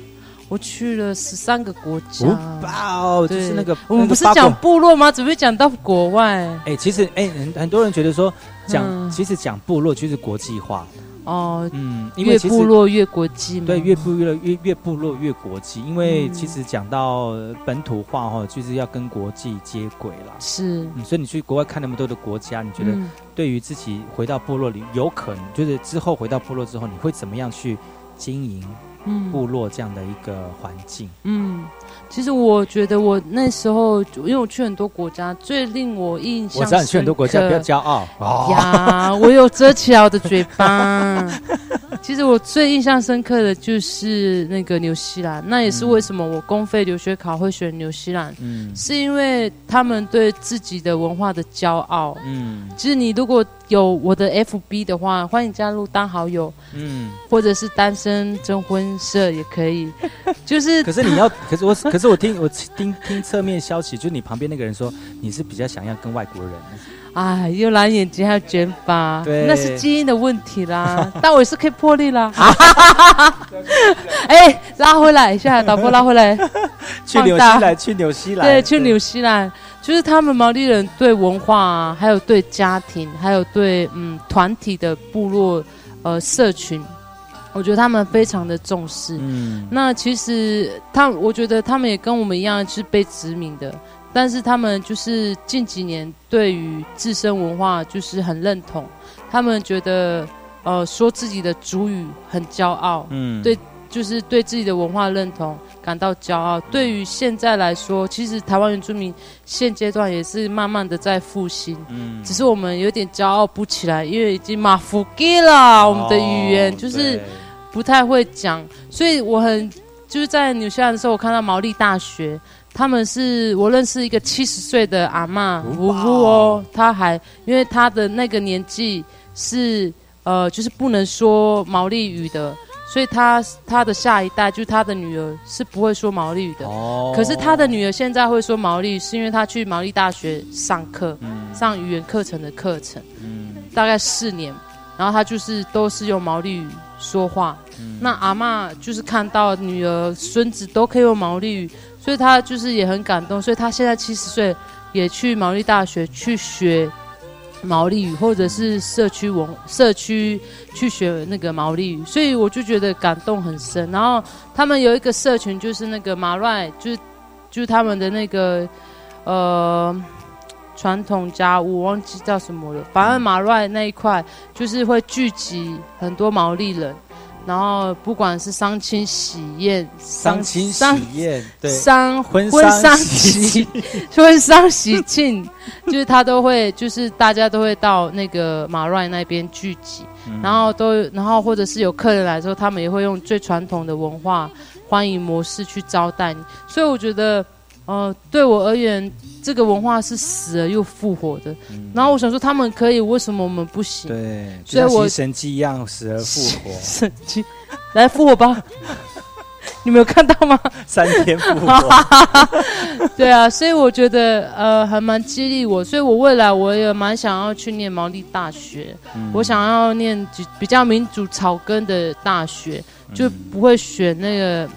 我去了十三个国家，哇哦！就是那个我们不是讲部落吗？怎么讲到国外？哎，其实哎，很很多人觉得说讲、嗯，其实讲部落就是国际化。哦，嗯，因为越部落越国际嘛，对，越部落 越, 越部落越国际，因为其实讲到本土化哈、哦，就是要跟国际接轨啦。是、嗯，所以你去国外看那么多的国家，你觉得对于自己回到部落里，有可能就是之后回到部落之后，你会怎么样去经营部落这样的一个环境？嗯，其实我觉得我那时候，因为我去很多国家，最令我印象深刻，我知道你去很多国家，不要骄傲呀！哦、yeah, 我有遮起来我的嘴巴。其实我最印象深刻的就是那个纽西兰，那也是为什么我公费留学考会选纽西兰，嗯，是因为他们对自己的文化的骄傲，嗯，其实你如果有我的 F B 的话，欢迎加入当好友，嗯，或者是单身征婚社也可以，就是，可是你要，可是我，可是我听我听听侧面消息，就是你旁边那个人说你是比较想要跟外国人。哎，又蓝眼睛，还有卷发，那是基因的问题啦。但我也是可以破例啦。哎、欸，拉回来一下，导播拉回来。去纽西兰，去纽西兰，对，去纽西兰，就是他们毛利人对文化、啊，还有对家庭，还有对嗯团体的部落呃社群。我觉得他们非常的重视。嗯，那其实他，我觉得他们也跟我们一样是被殖民的。但是他们就是近几年对于自身文化就是很认同，他们觉得呃说自己的族语很骄傲，嗯，对，就是对自己的文化认同感到骄傲。对于现在来说，其实台湾原住民现阶段也是慢慢的在复兴，嗯，只是我们有点骄傲不起来，因为已经马福基了，我们的语言就是。不太会讲，所以我很就是在纽西兰的时候，我看到毛利大学，他们是我认识一个七十岁的阿嬷，呜呜哦，他还因为他的那个年纪是呃，就是不能说毛利语的。所以他他的下一代就是他的女儿是不会说毛利语的，哦、可是他的女儿现在会说毛利，是因为他去毛利大学上课，嗯、上语言课程的课程，嗯、大概四年，然后他就是都是用毛利语说话。嗯、那阿嬷就是看到女儿、孙子都可以用毛利语，所以他就是也很感动，所以他现在七十岁也去毛利大学去学毛利语，或者是社区文社区去学那个毛利语，所以我就觉得感动很深。然后他们有一个社群，就是那个马赖，就是就是他们的那个呃传统家务，我忘记叫什么了。反正马赖那一块就是会聚集很多毛利人，然后不管是丧亲喜宴、丧亲喜宴、对丧婚丧喜婚丧喜庆，就是他都会，就是大家都会到那个马瑞那边聚集，嗯、然后都然后或者是有客人来的时候，他们也会用最传统的文化欢迎模式去招待你。所以我觉得，呃，对我而言，这个文化是死了又复活的。嗯、然后我想说，他们可以，为什么我们不行？对，所以我神迹一样死而复活。神迹，来复活吧！你们有看到吗？三天复活。对啊，所以我觉得呃还蛮激励我，所以我未来我也蛮想要去念毛利大学，嗯、我想要念比较民主草根的大学，就不会选那个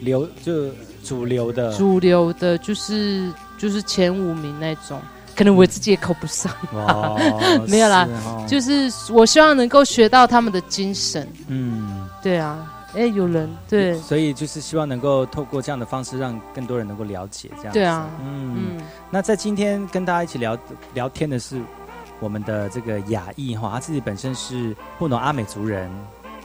流就。主流的，主流的，就是就是前五名那种，可能我自己也考不上，啊，哦、没有啦，是哦，就是我希望能够学到他们的精神，嗯，对啊，哎，有人对，所以就是希望能够透过这样的方式，让更多人能够了解这样子，对啊，嗯，嗯那在今天跟大家一起聊聊天的是我们的这个雅逸哈，他自己本身是布农阿美族人。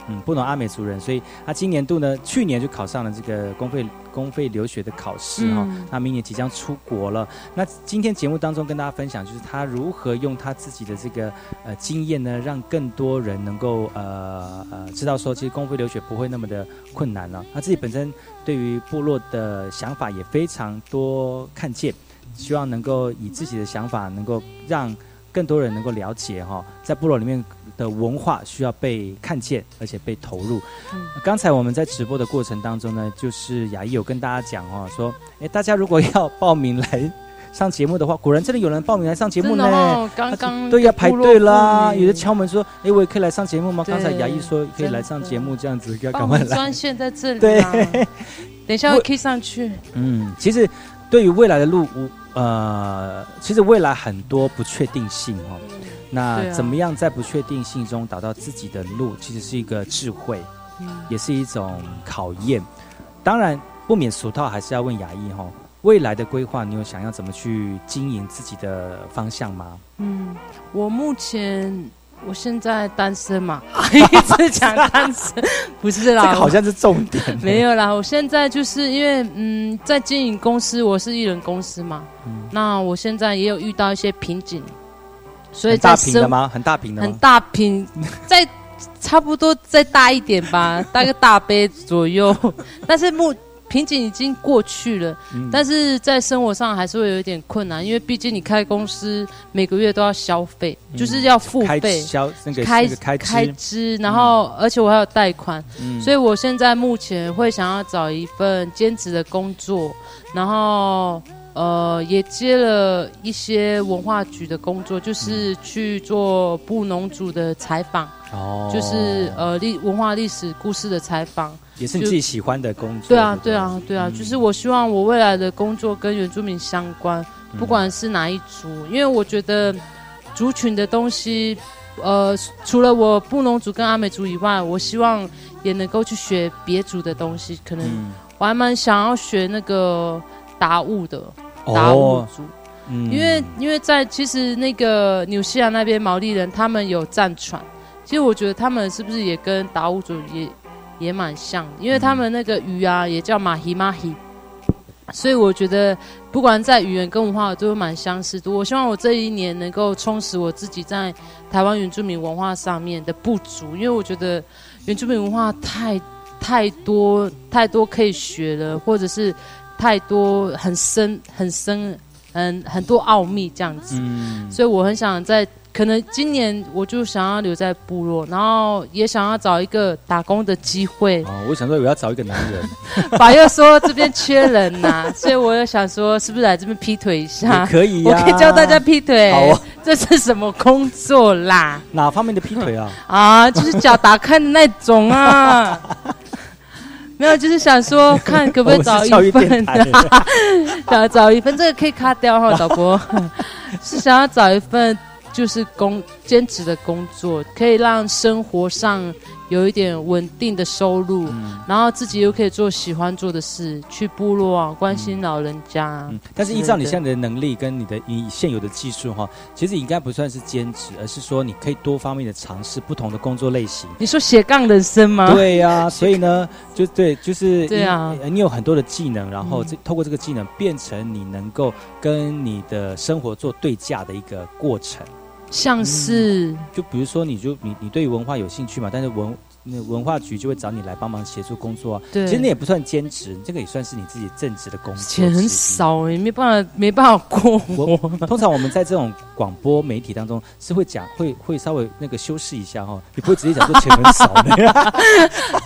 嗯，布农阿美族人，所以他今年度呢，去年就考上了这个公费公费留学的考试哈，哦。嗯、那明年即将出国了。那今天节目当中跟大家分享，就是他如何用他自己的这个呃经验呢，让更多人能够呃呃知道说，其实公费留学不会那么的困难了，哦。他自己本身对于部落的想法也非常多看见，希望能够以自己的想法能够让更多人能够了解哈，哦，在部落里面的文化需要被看见，而且被投入。嗯、刚才我们在直播的过程当中呢，就是雅逸有跟大家讲哦，说，哎，大家如果要报名来上节目的话，果然真的有人报名来上节目呢。哦，刚刚对，要排队啦，有人敲门说，哎，我也可以来上节目吗？刚才雅逸说可以来上节目，这样子要赶快来。专线在这里，啊，对，等一下我可以上去。嗯，其实对于未来的路，呃，其实未来很多不确定性哦。那怎么样在不确定性中找到自己的路，其实是一个智慧，嗯、也是一种考验。当然不免俗套，还是要问雅逸吼，未来的规划你有想要怎么去经营自己的方向吗？嗯，我目前我现在单身嘛，一直讲单身，不是啦，这个好像是重点。没有啦，我现在就是因为嗯，在经营公司，我是艺人公司嘛，嗯、那我现在也有遇到一些瓶颈。所以在很大瓶的吗？很大瓶的吗？很大瓶，再差不多再大一点吧，大概大杯左右。但是目瓶颈已经过去了，嗯、但是在生活上还是会有一点困难，因为毕竟你开公司每个月都要消费，嗯、就是要付费，消那个开开 支, 开支，然后，嗯、而且我还有贷款，嗯、所以我现在目前会想要找一份兼职的工作，然后。呃，也接了一些文化局的工作，就是去做布农族的采访，哦，就是呃历文化历史故事的采访，也是你自己喜欢的工作。对啊，对啊，对啊，嗯、就是我希望我未来的工作跟原住民相关，不管是哪一族，嗯、因为我觉得族群的东西，呃，除了我布农族跟阿美族以外，我希望也能够去学别族的东西，可能我还蛮想要学那个达悟的。达悟族，嗯、因为因为在其实那个纽西兰那边毛利人他们有战船，其实我觉得他们是不是也跟达悟族也也蛮像，因为他们那个鱼啊也叫马希马希，所以我觉得不管在语言跟文化都蛮相似的。我希望我这一年能够充实我自己在台湾原住民文化上面的不足，因为我觉得原住民文化太太多太多可以学了，或者是太多很深很深很很多奥秘这样子、嗯、所以我很想在可能今年我就想要留在部落，然后也想要找一个打工的机会、哦、我想说我要找一个男人法佑说这边缺人啊所以我想说是不是来这边劈腿一下可以、啊、我可以教大家劈腿、哦、这是什么工作啦？哪方面的劈腿啊？啊，就是脚打开的那种啊没有，就是想说看可不可以找一份、啊、想要找一份这个可以卡掉哈，导播是想要找一份就是工兼职的工作，可以让生活上有一点稳定的收入、嗯、然后自己又可以做喜欢做的事，去部落啊，关心老人家、啊嗯嗯、但是依照你现在的能力跟你的你现有的技术、哦、其实应该不算是兼职，而是说你可以多方面的尝试不同的工作类型。你说斜杠人生吗？对啊，所以呢就对就是对、啊、你, 你有很多的技能，然后透过这个技能变成你能够跟你的生活做对价的一个过程，像是、嗯、就比如说你就 你, 你对于文化有兴趣嘛，但是文文化局就会找你来帮忙协助工作啊。对，其实那也不算兼职，这个也算是你自己正职的工作，钱很少哎、欸，没办法没办法过活。通常我们在这种广播媒体当中是会讲会会稍微那个修饰一下哈、哦，你不会直接讲说钱很少的。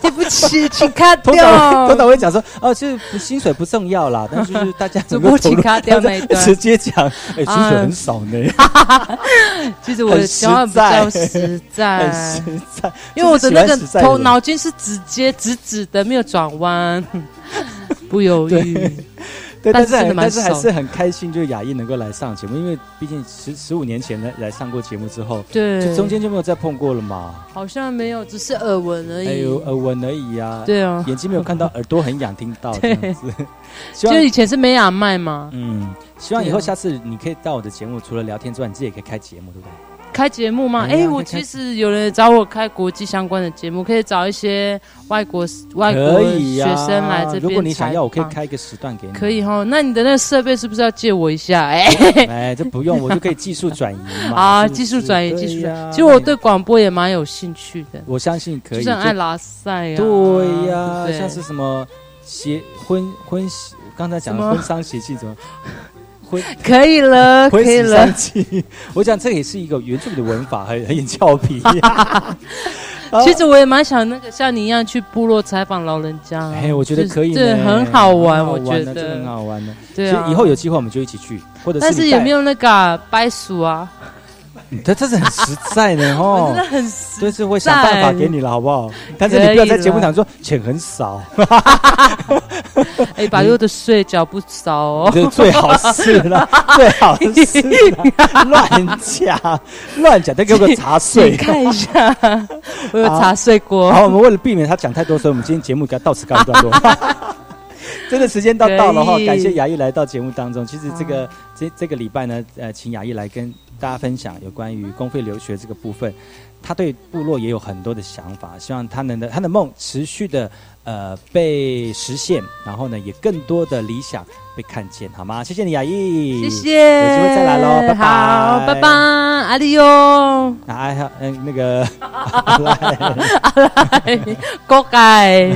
对不起，请卡掉。通常通常会讲说哦，就是薪水不重要啦，但是就是大家主播请卡掉那一段，直接讲哎、欸，薪水很少呢。其实我的想法比较实在，很实在，因为我的那个。头脑筋是直接直直的，没有转弯，不犹豫。对，但 是, 但 是, 但是还是很开心，就雅瑩能够来上节目，因为毕竟十十五年前 来, 来上过节目之后，对，就中间就没有再碰过了嘛。好像没有，只是耳闻而已。哎呦，耳闻而已啊。对啊，眼睛没有看到，耳朵很痒，听到。对，这样子就以前是没耳麦嘛。嗯，希望以后下次你可以到我的节目，除了聊天之外，你自己也可以开节目，对不对？开节目吗？哎、欸，我其实有人找我开国际相关的节目，可以找一些外国外国学生来这边采访、啊。如果你想要，我可以开一个时段给你。可以哈，那你的那个设备是不是要借我一下？哎、欸，哎、欸，这不用，我就可以技术转移嘛。啊，技术转移，技术转移、啊。其实我对广播也蛮有兴趣的。我相信可以。就是很爱拉塞啊。对呀、啊，像是什么协婚婚，刚才讲的婚丧喜庆怎么？可以了，可以了。我讲这也是一个原住民的文法，很很俏皮、啊。其实我也蛮想那个像你一样去部落采访老人家、啊。哎、欸，我觉得可以呢，对，很好玩，我觉得真的很好玩的。对啊，以后有机会我们就一起去，或者是但是也没有那个、啊、白鼠啊。他这是很实在的哦，真的很实在，就是会想办法给你了，好不好？但是你不要在节目上说钱很少。哎、欸，把佑的睡觉不少哦，这最好是了，最好是了，乱讲乱讲，再给我个茶水，看一下，我有茶水锅。好，我们为了避免他讲太多，所以我们今天节目给他到此告一段落。真的时间到到了哈，感谢雅瑩来到节目当中。其实这个、啊、这这个礼拜呢，呃，请雅瑩来跟大家分享有关于公费留学这个部分，他对部落也有很多的想法，希望他能的他的梦持续的呃被实现，然后呢也更多的理想被看见，好吗？谢谢你雅瑩，谢谢，有机会再来喽，拜拜，好，拜拜，阿里哟，啊，嗯、呃，那个，阿来，阿来，锅盖。